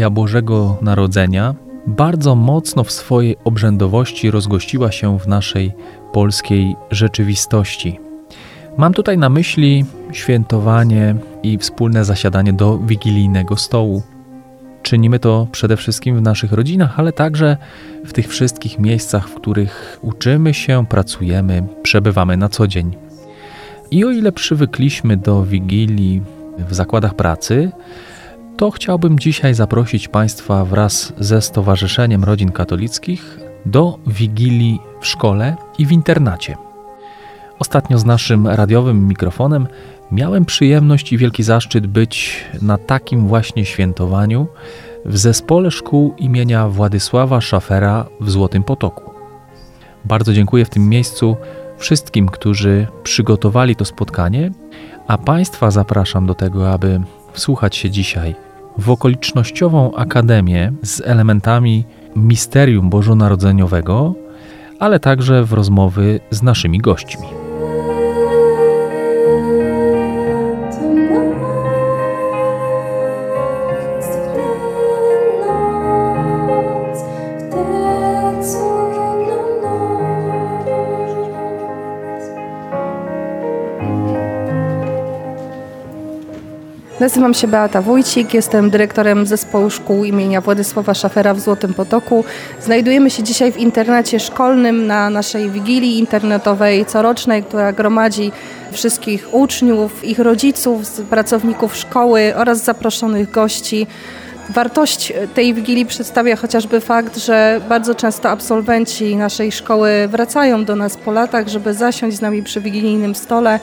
Maria Bożego Narodzenia bardzo mocno w swojej obrzędowości rozgościła się w naszej polskiej rzeczywistości. Mam tutaj na myśli świętowanie i wspólne zasiadanie do wigilijnego stołu. Czynimy to przede wszystkim w naszych rodzinach, ale także w tych wszystkich miejscach, w których uczymy się, pracujemy, przebywamy na co dzień. I o ile przywykliśmy do wigilii w zakładach pracy, to chciałbym dzisiaj zaprosić Państwa wraz ze Stowarzyszeniem Rodzin Katolickich do wigilii w szkole i w internacie. Ostatnio z naszym radiowym mikrofonem miałem przyjemność i wielki zaszczyt być na takim właśnie świętowaniu w Zespole Szkół imienia Władysława Szafera w Złotym Potoku. Bardzo dziękuję w tym miejscu wszystkim, którzy przygotowali to spotkanie, a Państwa zapraszam do tego, aby wsłuchać się dzisiaj w okolicznościową akademię z elementami misterium bożonarodzeniowego, ale także w rozmowy z naszymi gośćmi. Nazywam się Beata Wójcik, jestem dyrektorem Zespołu Szkół imienia Władysława Szafera w Złotym Potoku. Znajdujemy się dzisiaj w internacie szkolnym na naszej wigilii internetowej corocznej, która gromadzi wszystkich uczniów, ich rodziców, pracowników szkoły oraz zaproszonych gości. Wartość tej wigilii przedstawia chociażby fakt, że bardzo często absolwenci naszej szkoły wracają do nas po latach, żeby zasiąść z nami przy wigilijnym stole.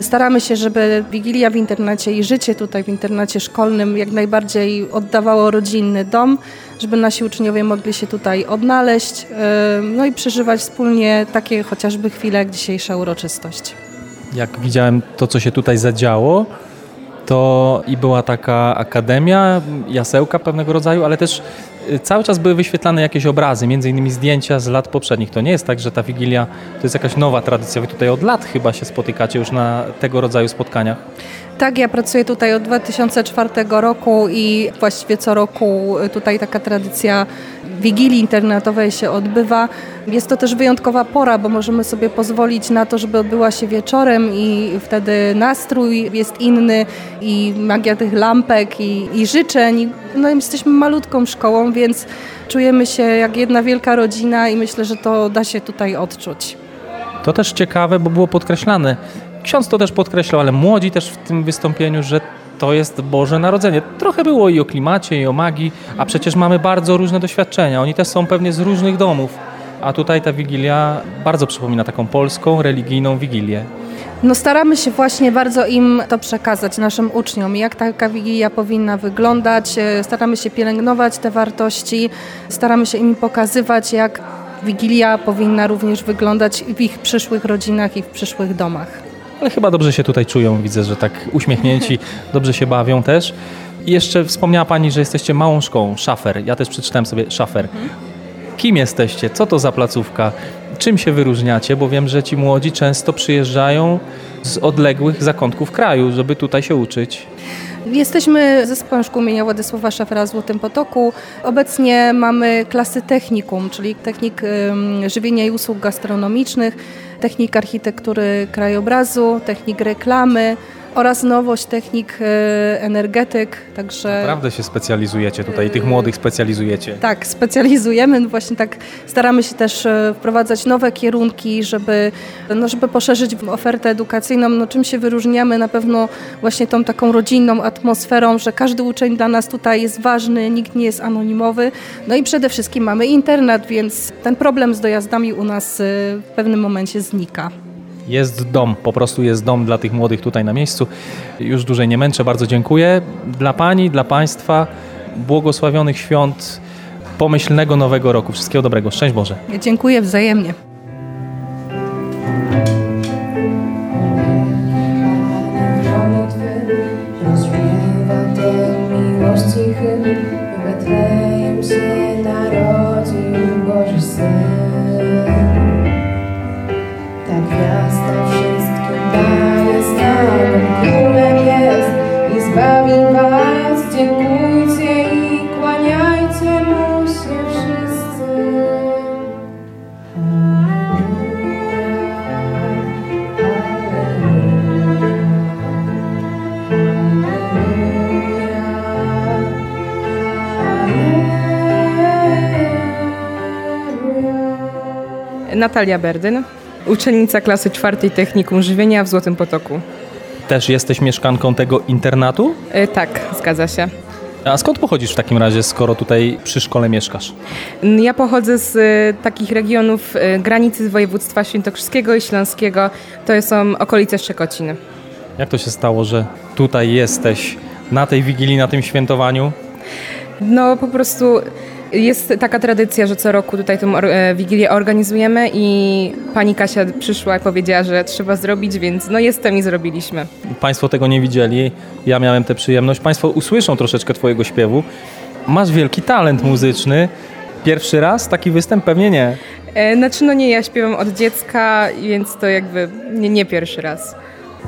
Staramy się, żeby wigilia w internacie i życie tutaj w internacie szkolnym jak najbardziej oddawało rodzinny dom, żeby nasi uczniowie mogli się tutaj odnaleźć, no i przeżywać wspólnie takie chociażby chwile jak dzisiejsza uroczystość. Jak widziałem to, co się tutaj zadziało, to i była taka akademia, jasełka pewnego rodzaju, ale też cały czas były wyświetlane jakieś obrazy, m.in. zdjęcia z lat poprzednich. To nie jest tak, że ta Wigilia to jest jakaś nowa tradycja. Wy tutaj od lat chyba się spotykacie już na tego rodzaju spotkaniach. Tak, ja pracuję tutaj od 2004 roku i właściwie co roku tutaj taka tradycja Wigilii Internatowej się odbywa. Jest to też wyjątkowa pora, bo możemy sobie pozwolić na to, żeby odbyła się wieczorem i wtedy nastrój jest inny i magia tych lampek i życzeń. No jesteśmy malutką szkołą, więc czujemy się jak jedna wielka rodzina i myślę, że to da się tutaj odczuć. To też ciekawe, bo było podkreślane. Ksiądz to też podkreślał, ale młodzi też w tym wystąpieniu, że to jest Boże Narodzenie. Trochę było i o klimacie, i o magii, a przecież mamy bardzo różne doświadczenia. Oni też są pewnie z różnych domów, a tutaj ta Wigilia bardzo przypomina taką polską, religijną Wigilię. No staramy się właśnie bardzo im to przekazać, naszym uczniom, jak taka Wigilia powinna wyglądać. Staramy się pielęgnować te wartości, staramy się im pokazywać, jak Wigilia powinna również wyglądać w ich przyszłych rodzinach i w przyszłych domach. Ale chyba dobrze się tutaj czują, widzę, że tak uśmiechnięci, dobrze się bawią też. I jeszcze wspomniała Pani, że jesteście małą szkołą, Szafer. Ja też przeczytałem sobie Szafer. Kim jesteście? Co to za placówka? Czym się wyróżniacie? Bo wiem, że ci młodzi często przyjeżdżają z odległych zakątków kraju, żeby tutaj się uczyć. Jesteśmy Zespołem Szkół im. Władysława Szafera w Złotym Potoku. Obecnie mamy klasy technikum, czyli technik żywienia i usług gastronomicznych, technik architektury krajobrazu, technik reklamy oraz nowość technik energetyk. Także naprawdę się specjalizujecie tutaj, tych młodych specjalizujecie. Tak, specjalizujemy, właśnie tak staramy się też wprowadzać nowe kierunki, żeby poszerzyć ofertę edukacyjną. No, czym się wyróżniamy? Na pewno właśnie tą taką rodzinną atmosferą, że każdy uczeń dla nas tutaj jest ważny, nikt nie jest anonimowy. No i przede wszystkim mamy internat, więc ten problem z dojazdami u nas w pewnym momencie znika. Jest dom, po prostu jest dom dla tych młodych tutaj na miejscu. Już dłużej nie męczę, bardzo dziękuję. Dla Pani, dla Państwa błogosławionych świąt, pomyślnego Nowego Roku. Wszystkiego dobrego, szczęść Boże. Dziękuję wzajemnie. Zbawi was, dziękujcie i kłaniajcie. Natalia Berdyn, uczennica klasy 4 Technikum Żywienia w Złotym Potoku. Też jesteś mieszkanką tego internatu? Tak, zgadza się. A skąd pochodzisz w takim razie, skoro tutaj przy szkole mieszkasz? Ja pochodzę z takich regionów granicy województwa świętokrzyskiego i śląskiego. To są okolice Szczekociny. Jak to się stało, że tutaj jesteś na tej Wigilii, na tym świętowaniu? No po prostu jest taka tradycja, że co roku tutaj tę Wigilię organizujemy i pani Kasia przyszła i powiedziała, że trzeba zrobić, więc no jestem i zrobiliśmy. Państwo tego nie widzieli, ja miałem tę przyjemność. Państwo usłyszą troszeczkę twojego śpiewu. Masz wielki talent muzyczny. Pierwszy raz taki występ? Pewnie nie. Znaczy no nie, ja śpiewam od dziecka, więc to jakby nie pierwszy raz.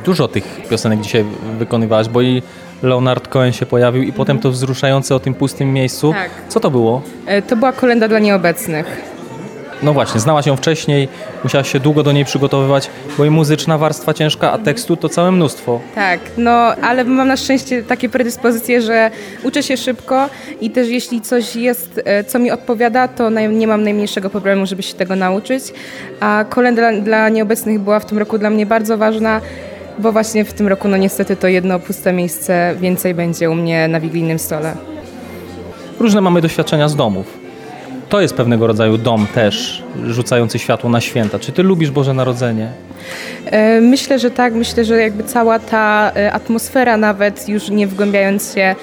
Dużo tych piosenek dzisiaj wykonywałaś, bo i Leonard Cohen się pojawił i potem to wzruszające o tym pustym miejscu. Tak. Co to było? To była kolęda dla nieobecnych. No właśnie, znałaś ją wcześniej, musiałaś się długo do niej przygotowywać, bo i muzyczna warstwa ciężka, a tekstu to całe mnóstwo. Tak, no ale mam na szczęście takie predyspozycje, że uczę się szybko i też jeśli coś jest, co mi odpowiada, to nie mam najmniejszego problemu, żeby się tego nauczyć. A kolęda dla nieobecnych była w tym roku dla mnie bardzo ważna, bo właśnie w tym roku, no niestety, to jedno puste miejsce więcej będzie u mnie na wigilijnym stole. Różne mamy doświadczenia z domów. To jest pewnego rodzaju dom też, rzucający światło na święta. Czy ty lubisz Boże Narodzenie? Myślę, że tak. Myślę, że jakby cała ta atmosfera, nawet już nie wgłębiając się,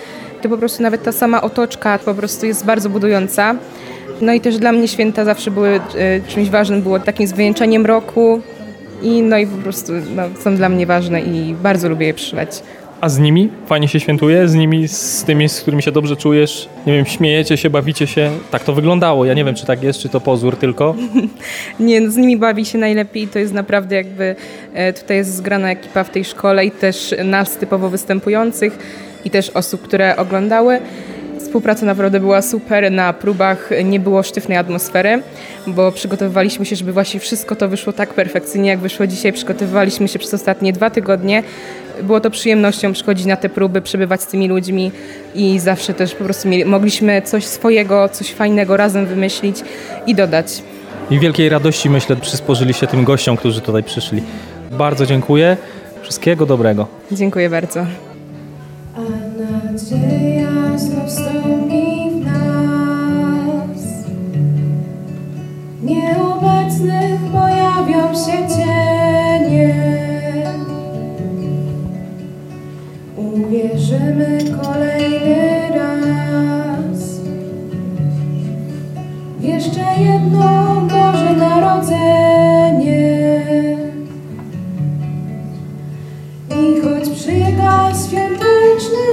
to po prostu nawet ta sama otoczka po prostu jest bardzo budująca. No i też dla mnie święta zawsze były czymś ważnym, było takim zwieńczeniem roku. I po prostu są dla mnie ważne i bardzo lubię je przeżywać. A z nimi fajnie się świętuje? Z nimi, z tymi, z którymi się dobrze czujesz? Nie wiem, śmiejecie się, bawicie się? Tak to wyglądało. Ja nie wiem, czy tak jest, czy to pozór tylko. Nie, no z nimi bawi się najlepiej. To jest naprawdę jakby... Tutaj jest zgrana ekipa w tej szkole i też nas typowo występujących i też osób, które oglądały. Współpraca naprawdę była super, na próbach nie było sztywnej atmosfery, bo przygotowywaliśmy się, żeby właśnie wszystko to wyszło tak perfekcyjnie, jak wyszło dzisiaj. Przygotowywaliśmy się przez ostatnie 2 tygodnie. Było to przyjemnością przychodzić na te próby, przebywać z tymi ludźmi i zawsze też po prostu mogliśmy coś swojego, coś fajnego razem wymyślić i dodać. I wielkiej radości, myślę, przysporzyli się tym gościom, którzy tutaj przyszli. Bardzo dziękuję. Wszystkiego dobrego. Dziękuję bardzo. Wstąpi w nas, nieobecnych pojawią się cienie. Uwierzymy kolejny raz w jeszcze jedno Boże Narodzenie. I choć przyjechał świąteczny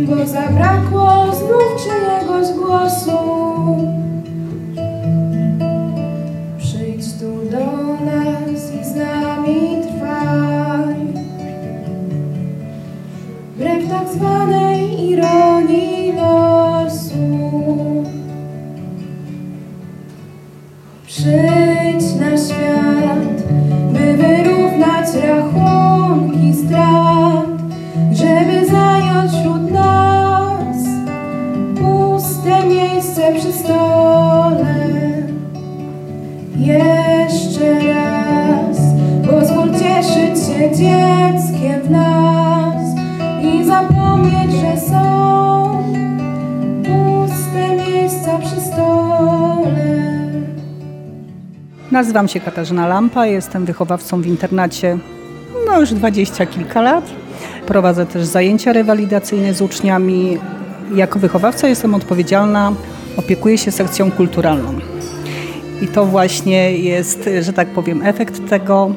bo zabrakło znów czyjegoś głosu. Przyjdź tu do nas i z nami trwaj. Wbrew tak zwanej ironii losu. Przyjdź na świat, by wyrównać rachunki strat, żeby zająć wśród nas puste miejsce przy stole. Jeszcze raz pozwól cieszyć się dzieckiem w nas i zapomnieć, że są puste miejsca przy stole. Nazywam się Katarzyna Lampa, jestem wychowawcą w internacie już 20 kilka lat. Prowadzę też zajęcia rewalidacyjne z uczniami. Jako wychowawca jestem odpowiedzialna, opiekuję się sekcją kulturalną. I to właśnie jest, że tak powiem, efekt tego.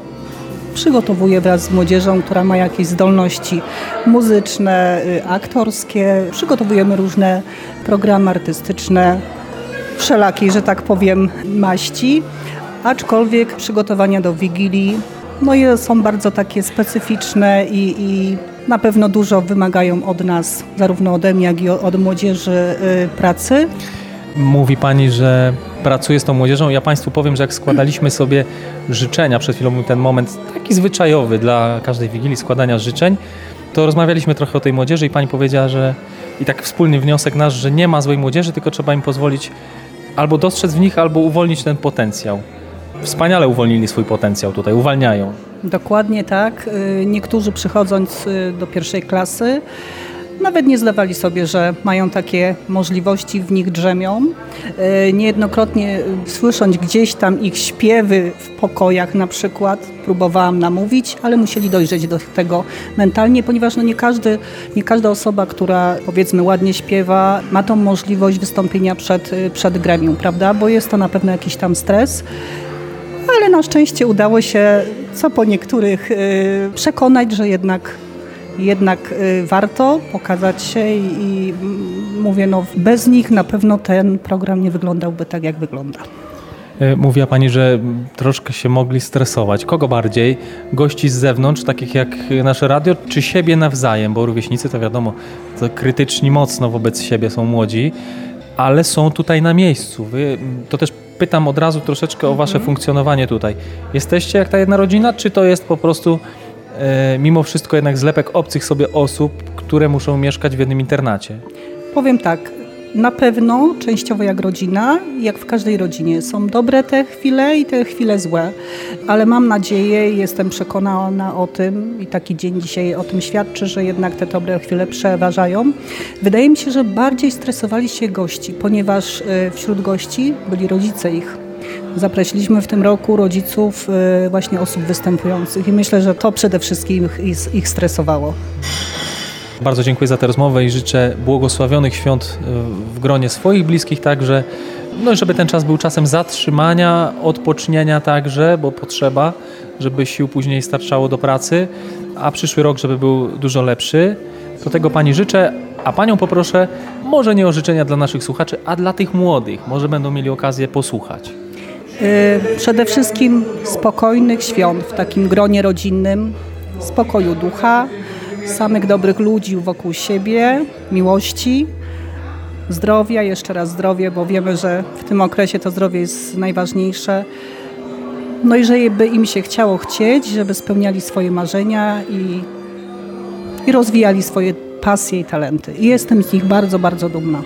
Przygotowuję wraz z młodzieżą, która ma jakieś zdolności muzyczne, aktorskie. Przygotowujemy różne programy artystyczne, wszelakiej, że tak powiem, maści. Aczkolwiek przygotowania do Wigilii są bardzo takie specyficzne i na pewno dużo wymagają od nas, zarówno ode mnie, jak i od młodzieży pracy. Mówi pani, że pracuje z tą młodzieżą. Ja państwu powiem, że jak składaliśmy sobie życzenia, przed chwilą był ten moment taki zwyczajowy dla każdej Wigilii składania życzeń, to rozmawialiśmy trochę o tej młodzieży i pani powiedziała, że i tak wspólny wniosek nasz, że nie ma złej młodzieży, tylko trzeba im pozwolić albo dostrzec w nich, albo uwolnić ten potencjał. Wspaniale uwolnili swój potencjał tutaj, uwalniają. Dokładnie tak. Niektórzy przychodząc do pierwszej klasy nawet nie zdawali sobie, że mają takie możliwości, w nich drzemią. Niejednokrotnie słysząc gdzieś tam ich śpiewy w pokojach na przykład, próbowałam namówić, ale musieli dojrzeć do tego mentalnie, ponieważ nie każda osoba, która powiedzmy ładnie śpiewa, ma tą możliwość wystąpienia przed gremium, prawda? Bo jest to na pewno jakiś tam stres. Ale na szczęście udało się, co po niektórych, przekonać, że jednak warto pokazać się i mówię, bez nich na pewno ten program nie wyglądałby tak, jak wygląda. Mówiła Pani, że troszkę się mogli stresować. Kogo bardziej? Gości z zewnątrz, takich jak nasze radio, czy siebie nawzajem? Bo rówieśnicy to wiadomo, to krytyczni mocno wobec siebie są młodzi, ale są tutaj na miejscu. Wy, to też pytam od razu troszeczkę o Wasze funkcjonowanie tutaj. Jesteście jak ta jedna rodzina, czy to jest po prostu mimo wszystko jednak zlepek obcych sobie osób, które muszą mieszkać w jednym internacie? Powiem tak, na pewno częściowo jak rodzina, jak w każdej rodzinie. Są dobre te chwile i te chwile złe, ale mam nadzieję i jestem przekonana o tym i taki dzień dzisiaj o tym świadczy, że jednak te dobre chwile przeważają. Wydaje mi się, że bardziej stresowali się gości, ponieważ wśród gości byli rodzice ich. Zaprosiliśmy w tym roku rodziców właśnie osób występujących i myślę, że to przede wszystkim ich stresowało. Bardzo dziękuję za tę rozmowę i życzę błogosławionych świąt w gronie swoich bliskich także. No i żeby ten czas był czasem zatrzymania, odpocznienia także, bo potrzeba, żeby sił później starczało do pracy, a przyszły rok, żeby był dużo lepszy. To tego Pani życzę, a Panią poproszę może nie o życzenia dla naszych słuchaczy, a dla tych młodych. Może będą mieli okazję posłuchać. Przede wszystkim spokojnych świąt w takim gronie rodzinnym, spokoju ducha, samych dobrych ludzi wokół siebie, miłości, zdrowia, jeszcze raz zdrowie, bo wiemy, że w tym okresie to zdrowie jest najważniejsze. No i żeby im się chcieć, żeby spełniali swoje marzenia i rozwijali swoje pasje i talenty. I jestem z nich bardzo, bardzo dumna.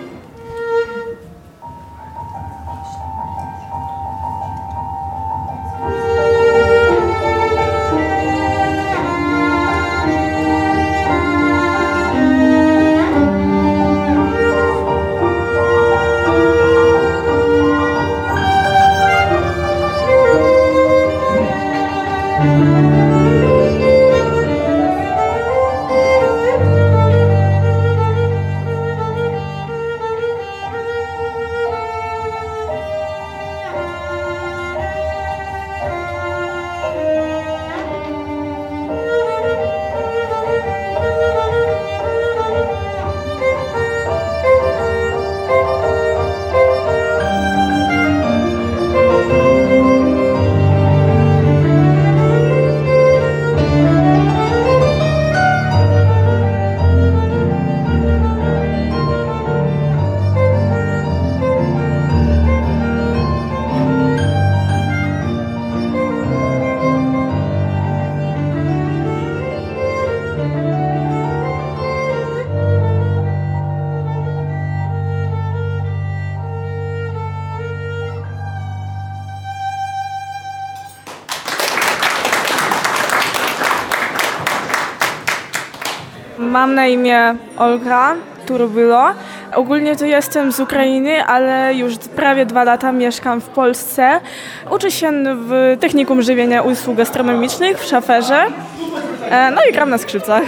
Mam na imię Olga Turbylo. Ogólnie to jestem z Ukrainy, ale już prawie 2 lata mieszkam w Polsce. Uczę się w Technikum Żywienia Usług Gastronomicznych w Szaferze. No i gram na skrzypcach.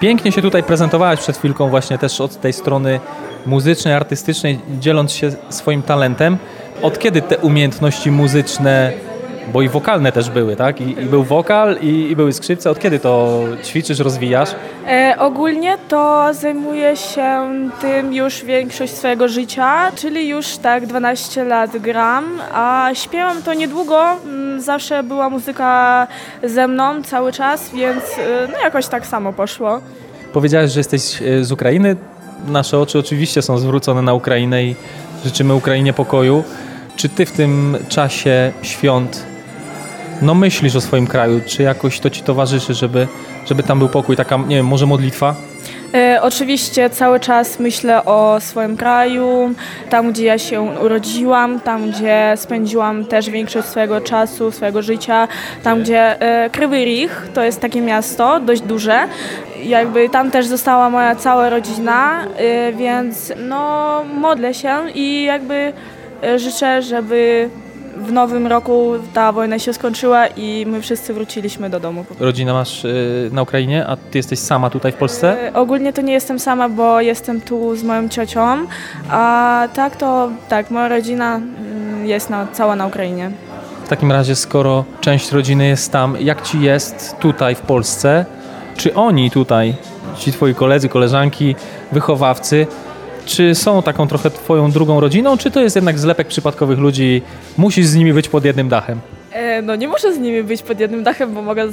Pięknie się tutaj prezentowałaś przed chwilką właśnie też od tej strony muzycznej, artystycznej, dzieląc się swoim talentem. Od kiedy te umiejętności muzyczne, bo i wokalne też były, tak? I był wokal, i były skrzypce. Od kiedy to ćwiczysz, rozwijasz? Ogólnie to zajmuję się tym już większość swojego życia, czyli już tak 12 lat gram, a śpiewam to niedługo. Zawsze była muzyka ze mną cały czas, więc jakoś tak samo poszło. Powiedziałaś, że jesteś z Ukrainy. Nasze oczy oczywiście są zwrócone na Ukrainę i życzymy Ukrainie pokoju. Czy Ty w tym czasie świąt myślisz o swoim kraju? Czy jakoś to Ci towarzyszy, żeby tam był pokój? Taka, nie wiem, może modlitwa? Oczywiście cały czas myślę o swoim kraju, tam gdzie ja się urodziłam, tam gdzie spędziłam też większość swojego czasu, swojego życia, tam gdzie Krzywy Róg, to jest takie miasto dość duże, jakby tam też została moja cała rodzina, więc no modlę się i jakby życzę, żeby w nowym roku ta wojna się skończyła i my wszyscy wróciliśmy do domu. Rodzina masz na Ukrainie, a ty jesteś sama tutaj w Polsce? Ogólnie to nie jestem sama, bo jestem tu z moją ciocią, a tak to tak, moja rodzina jest cała na Ukrainie. W takim razie, skoro część rodziny jest tam, jak ci jest tutaj w Polsce? Czy oni tutaj, ci twoi koledzy, koleżanki, wychowawcy, czy są taką trochę twoją drugą rodziną, czy to jest jednak zlepek przypadkowych ludzi, musisz z nimi być pod jednym dachem? No nie muszę z nimi być pod jednym dachem, bo mogę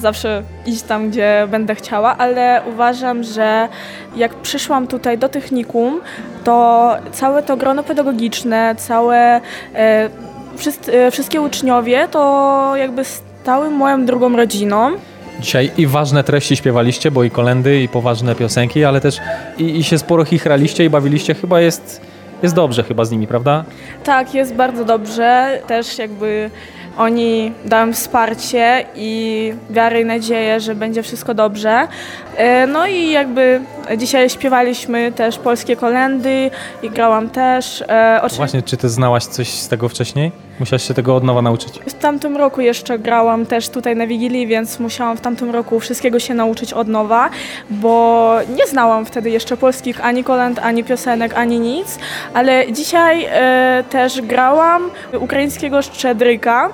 zawsze iść tam, gdzie będę chciała, ale uważam, że jak przyszłam tutaj do technikum, to całe to grono pedagogiczne, wszystkie uczniowie to jakby stały moją drugą rodziną. Dzisiaj i ważne treści śpiewaliście, bo i kolędy, i poważne piosenki, ale też i się sporo chichraliście i bawiliście. Chyba jest dobrze chyba z nimi, prawda? Tak, jest bardzo dobrze. Też jakby oni dają wsparcie i wiarę i nadzieję, że będzie wszystko dobrze. No i jakby dzisiaj śpiewaliśmy też polskie kolędy i grałam też. Właśnie, czy ty znałaś coś z tego wcześniej? Musiałaś się tego od nowa nauczyć? W tamtym roku jeszcze grałam też tutaj na Wigilii, więc musiałam w tamtym roku wszystkiego się nauczyć od nowa, bo nie znałam wtedy jeszcze polskich ani kolęd, ani piosenek, ani nic, ale dzisiaj też grałam ukraińskiego Szczedryka,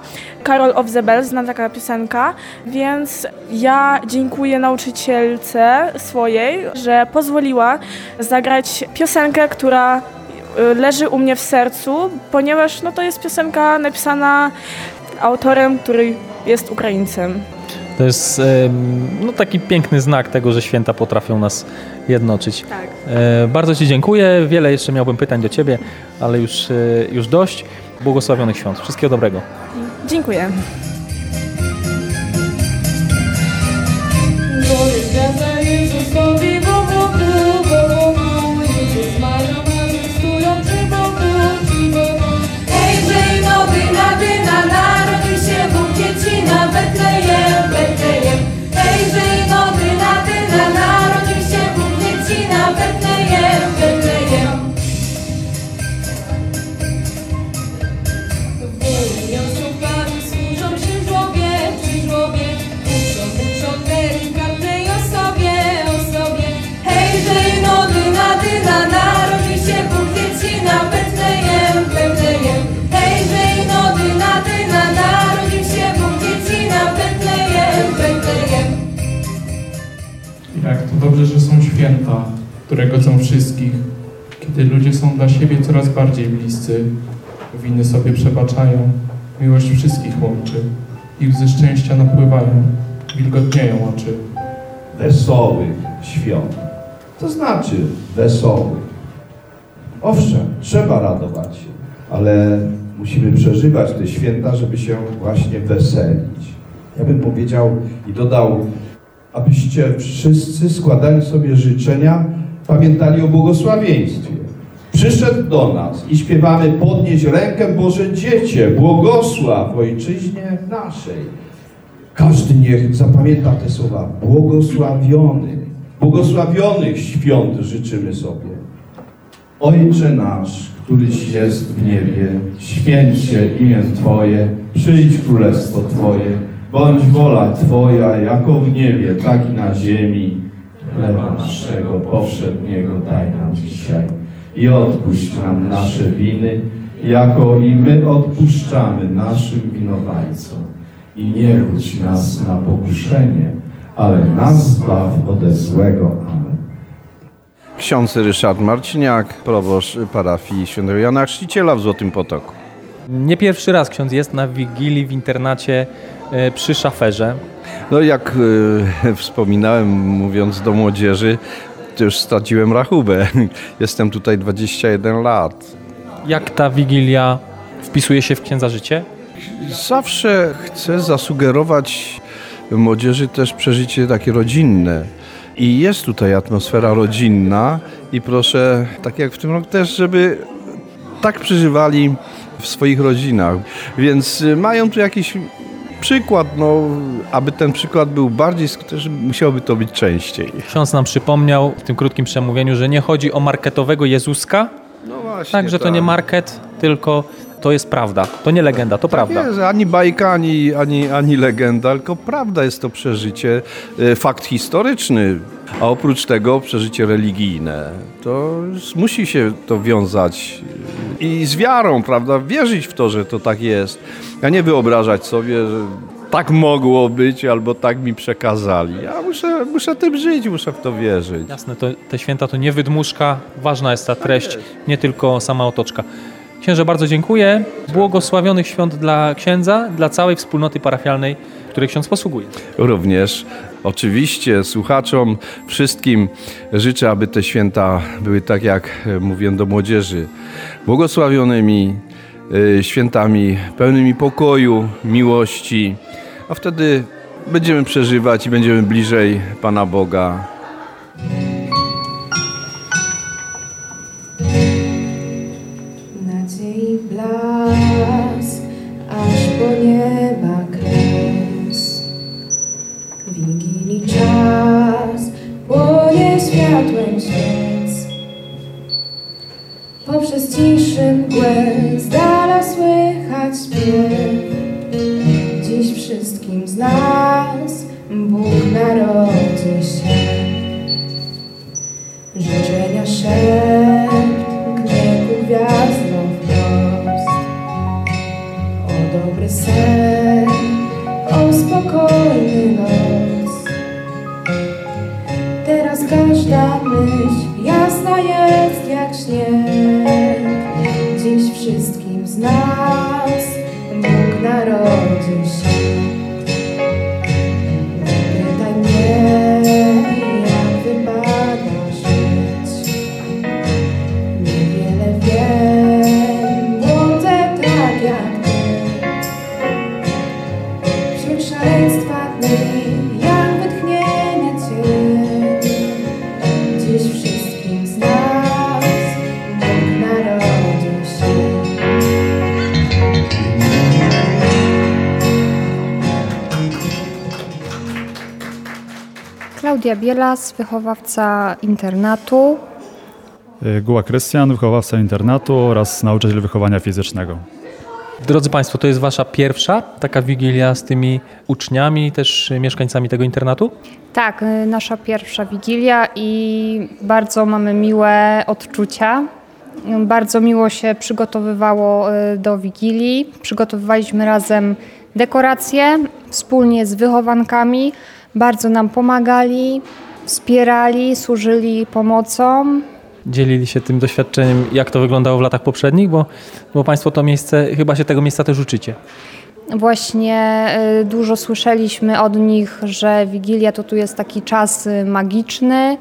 Carol of the Bells, znam taka piosenka, więc ja dziękuję nauczycielce swojej, że pozwoliła zagrać piosenkę, która leży u mnie w sercu, ponieważ no, to jest piosenka napisana autorem, który jest Ukraińcem. To jest no, taki piękny znak tego, że święta potrafią nas jednoczyć. Tak. Bardzo ci dziękuję. Wiele jeszcze miałbym pytań do ciebie, ale już dość. Błogosławionych świąt. Wszystkiego dobrego. Dziękuję. Dobrze, że są święta, które godzą wszystkich, kiedy ludzie są dla siebie coraz bardziej bliscy, winy sobie przebaczają, miłość wszystkich łączy i łzy szczęścia napływają, wilgotnieją oczy. Wesołych świąt, to znaczy wesołych. Owszem, trzeba radować się, ale musimy przeżywać te święta, żeby się właśnie weselić. Ja bym powiedział i dodał, abyście wszyscy składali sobie życzenia, pamiętali o błogosławieństwie. Przyszedł do nas i śpiewamy podnieść rękę Boże Dziecię, błogosław ojczyźnie naszej. Każdy niech zapamięta te słowa, błogosławionych świąt życzymy sobie. Ojcze nasz, któryś jest w niebie, święć się imię Twoje, przyjdź królestwo Twoje, bądź wola Twoja, jako w niebie, tak i na ziemi. Chleba naszego powszedniego daj nam dzisiaj i odpuść nam nasze winy, jako i my odpuszczamy naszym winowajcom. I nie wódź nas na pokuszenie, ale nas zbaw ode złego. Amen. Ksiądz Ryszard Marciniak, proboszcz parafii św. Jana Chrzciciela w Złotym Potoku. Nie pierwszy raz ksiądz jest na Wigilii w internacie przy Szaferze. No jak wspominałem, mówiąc do młodzieży, to już straciłem rachubę. Jestem tutaj 21 lat. Jak ta Wigilia wpisuje się w księdza życie? Zawsze chcę zasugerować młodzieży też przeżycie takie rodzinne. I jest tutaj atmosfera rodzinna i proszę, tak jak w tym roku też, żeby tak przeżywali w swoich rodzinach. Więc mają tu jakiś przykład, no, aby ten przykład był bardziej skuteczny, musiałoby to być częściej. Ksiądz nam przypomniał w tym krótkim przemówieniu, że nie chodzi o marketowego Jezuska, no właśnie, tak, że to nie market, tylko to jest prawda, to nie legenda, to tak prawda. Jest, ani bajka, ani legenda, tylko prawda jest to przeżycie, fakt historyczny, a oprócz tego przeżycie religijne. To musi się to wiązać i z wiarą, prawda, wierzyć w to, że to tak jest, a nie wyobrażać sobie, że tak mogło być albo tak mi przekazali. Ja muszę tym żyć, muszę w to wierzyć. Jasne, to, te święta to nie wydmuszka, ważna jest ta treść, nie tylko sama otoczka. Księże, bardzo dziękuję. Błogosławionych świąt dla księdza, dla całej wspólnoty parafialnej, której ksiądz posługuje. Również oczywiście słuchaczom wszystkim życzę, aby te święta były, tak jak mówiłem do młodzieży, błogosławionymi świętami, pełnymi pokoju, miłości, a wtedy będziemy przeżywać i będziemy bliżej Pana Boga. Blask, aż po nieba kres. Wigilii czas płonie światłem świec. Poprzez ciszy mgłę z dala słychać śpiew. Dziś wszystkim z nas Bóg narodzi się. Życzenia szept gniewu gwiazd. Dobry sen, o spokojny los. Teraz każda myśl jasna jest jak śnieg. Dziś wszystkim z nas Bóg narodzi się. Nie pytaj mnie, jak wypada żyć. Niewiele wiem, młode tak jak szaleństwa dni, jak wytchnienie cień. Dziś wszystkim z nas Bóg narodził się. Klaudia Bielas, wychowawca internatu. Guła Christian, wychowawca internatu oraz nauczyciel wychowania fizycznego. Drodzy Państwo, to jest Wasza pierwsza taka wigilia z tymi uczniami, też mieszkańcami tego internatu? Tak, nasza pierwsza wigilia i bardzo mamy miłe odczucia. Bardzo miło się przygotowywało do wigilii. Przygotowywaliśmy razem dekoracje wspólnie z wychowankami. Bardzo nam pomagali, wspierali, służyli pomocą. Dzielili się tym doświadczeniem, jak to wyglądało w latach poprzednich, bo Państwo to miejsce, chyba się tego miejsca też uczycie. Właśnie dużo słyszeliśmy od nich, że Wigilia to tu jest taki czas magiczny,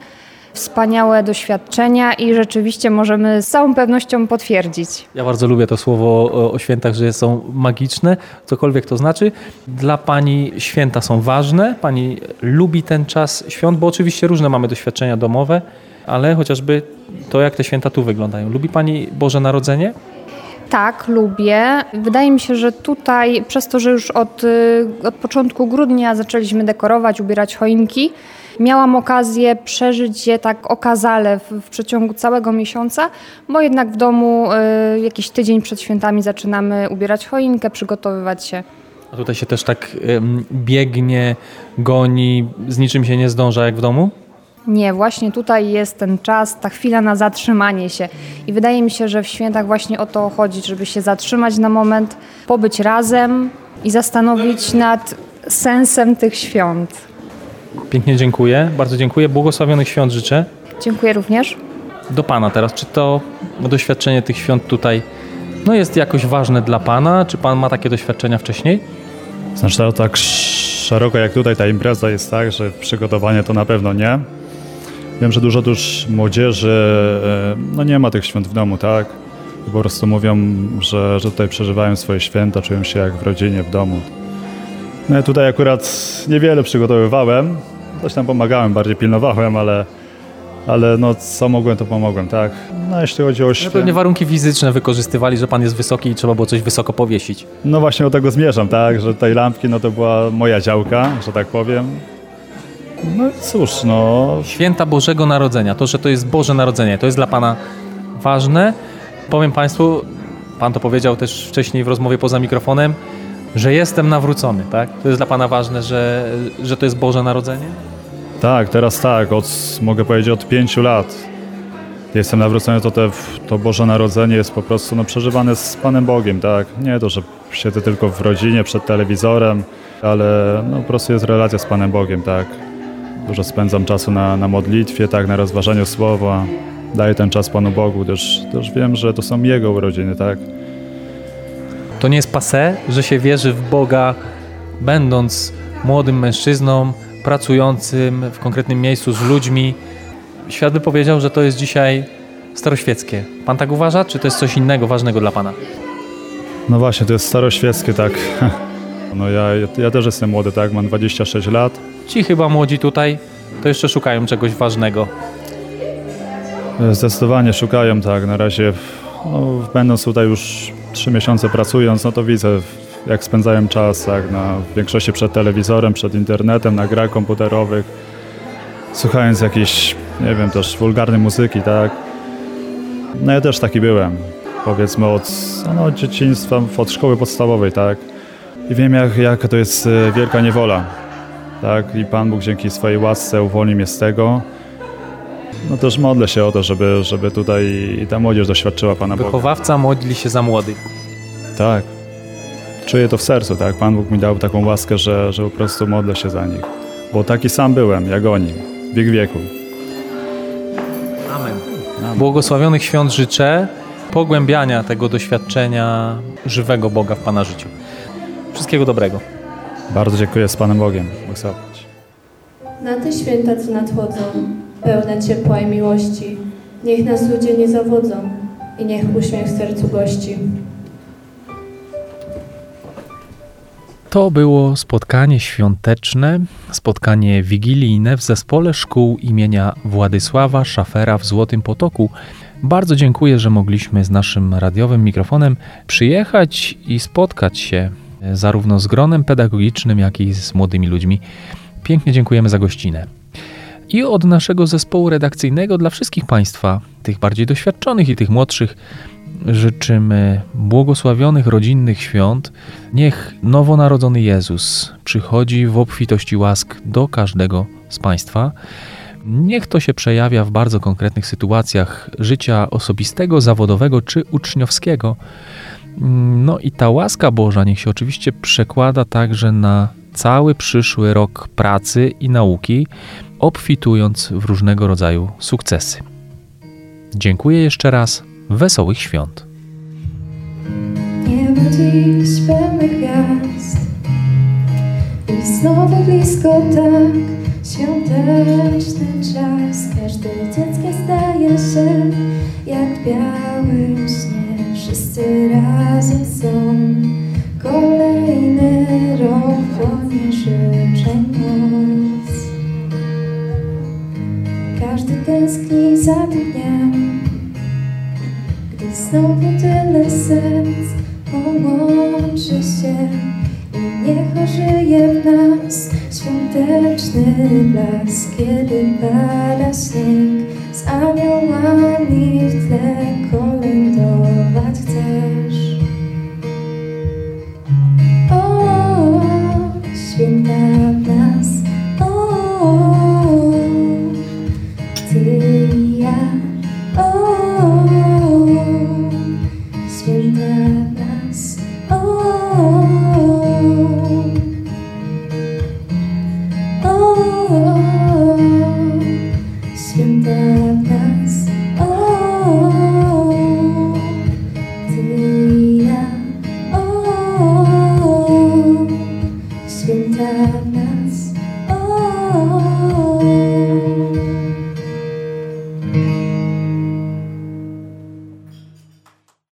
wspaniałe doświadczenia i rzeczywiście możemy z całą pewnością potwierdzić. Ja bardzo lubię to słowo o świętach, że są magiczne, cokolwiek to znaczy. Dla Pani święta są ważne, Pani lubi ten czas świąt, bo oczywiście różne mamy doświadczenia domowe, ale chociażby to, jak te święta tu wyglądają. Lubi Pani Boże Narodzenie? Tak, lubię. Wydaje mi się, że tutaj, przez to, że już od początku grudnia zaczęliśmy dekorować, ubierać choinki, miałam okazję przeżyć je tak okazale w przeciągu całego miesiąca, bo jednak w domu jakiś tydzień przed świętami zaczynamy ubierać choinkę, przygotowywać się. A tutaj się też tak biegnie, goni, z niczym się nie zdąża jak w domu? Nie, właśnie tutaj jest ten czas, ta chwila na zatrzymanie się i wydaje mi się, że w świętach właśnie o to chodzi, żeby się zatrzymać na moment, pobyć razem i zastanowić nad sensem tych świąt. Pięknie dziękuję, bardzo dziękuję, błogosławionych świąt życzę. Dziękuję również. Do Pana teraz, czy to doświadczenie tych świąt tutaj jest jakoś ważne dla Pana, czy Pan ma takie doświadczenia wcześniej? Znaczy to tak szeroko jak tutaj ta impreza jest tak, że przygotowanie to na pewno nie. Wiem, że dużo też młodzieży nie ma tych świąt w domu, tak? Po prostu mówią, że tutaj przeżywają swoje święta, czują się jak w rodzinie, w domu. No ja tutaj akurat niewiele przygotowywałem, Coś tam pomagałem, bardziej pilnowałem, ale no co mogłem, to pomogłem, tak? No jeśli chodzi o świat... Pewnie warunki fizyczne wykorzystywali, że pan jest wysoki i trzeba było coś wysoko powiesić. No właśnie do tego zmierzam, tak? Że tej lampki, no to była moja działka, że tak powiem. No i cóż, no... Święta Bożego Narodzenia, to, że to jest Boże Narodzenie, to jest dla pana ważne. Powiem państwu, pan to powiedział też wcześniej w rozmowie poza mikrofonem, że jestem nawrócony, tak? To jest dla pana ważne, że to jest Boże Narodzenie? Tak, teraz tak, mogę powiedzieć od 5 lat jestem nawrócony, to Boże Narodzenie jest po prostu no, przeżywane z Panem Bogiem, tak? Nie to, że siedzę tylko w rodzinie, przed telewizorem, ale no, po prostu jest relacja z Panem Bogiem, tak? Dużo spędzam czasu na modlitwie, tak, na rozważaniu słowa, daję ten czas Panu Bogu, też wiem, że to są Jego urodziny, tak? To nie jest passé, że się wierzy w Boga, będąc młodym mężczyzną, pracującym w konkretnym miejscu z ludźmi. Świat by powiedział, że to jest dzisiaj staroświeckie. Pan tak uważa, czy to jest coś innego, ważnego dla pana? No właśnie, to jest staroświeckie, tak. No ja też jestem młody, tak, mam 26 lat. Ci chyba młodzi tutaj to jeszcze szukają czegoś ważnego. Zdecydowanie szukają, tak. Na razie, no, będąc tutaj już 3 miesiące pracując, no to widzę, jak spędzałem czas, tak, w większości przed telewizorem, przed internetem, na grach komputerowych, słuchając jakiejś, nie wiem, też wulgarnej muzyki, tak. No ja też taki byłem, powiedzmy od dzieciństwa, od szkoły podstawowej, tak. I wiem, jaka to jest wielka niewola, tak. I Pan Bóg dzięki swojej łasce uwolni mnie z tego. No też modlę się o to, żeby tutaj i ta młodzież doświadczyła Pana Boga. Wychowawca modli się za młodych. Tak. Czuję to w sercu, tak? Pan Bóg mi dał taką łaskę, że po prostu modlę się za nich. Bo taki sam byłem, jak oni. Wiek wieku. Amen. Amen. Błogosławionych świąt życzę pogłębiania tego doświadczenia żywego Boga w Pana życiu. Wszystkiego dobrego. Bardzo dziękuję, z Panem Bogiem. Błogosławić. Na te święta, co nadchodzą, pełne ciepła i miłości, niech nas ludzie nie zawodzą i niech uśmiech w sercu gości. To było spotkanie świąteczne, spotkanie wigilijne w Zespole Szkół imienia Władysława Szafera w Złotym Potoku. Bardzo dziękuję, że mogliśmy z naszym radiowym mikrofonem przyjechać i spotkać się zarówno z gronem pedagogicznym, jak i z młodymi ludźmi. Pięknie dziękujemy za gościnę. I od naszego zespołu redakcyjnego dla wszystkich Państwa, tych bardziej doświadczonych i tych młodszych, życzymy błogosławionych rodzinnych świąt. Niech nowonarodzony Jezus przychodzi w obfitości łask do każdego z Państwa. Niech to się przejawia w bardzo konkretnych sytuacjach życia osobistego, zawodowego czy uczniowskiego. No i ta łaska Boża niech się oczywiście przekłada także na cały przyszły rok pracy i nauki, obfitując w różnego rodzaju sukcesy. Dziękuję jeszcze raz. Wesołych świąt. Nie ma dziś pełnych gwiazd i znowu blisko tak świąteczny czas. Każde dziecko staje się jak biały śnieg. Wszyscy razem są. Kolejny rok płonie życzeń nas. Każdy tęskni za tym dniem. Znowu tyle serc połączy się i niech ożyje w nas świąteczny blask. Kiedy pada śnieg, z aniołami w tle kolędować chce.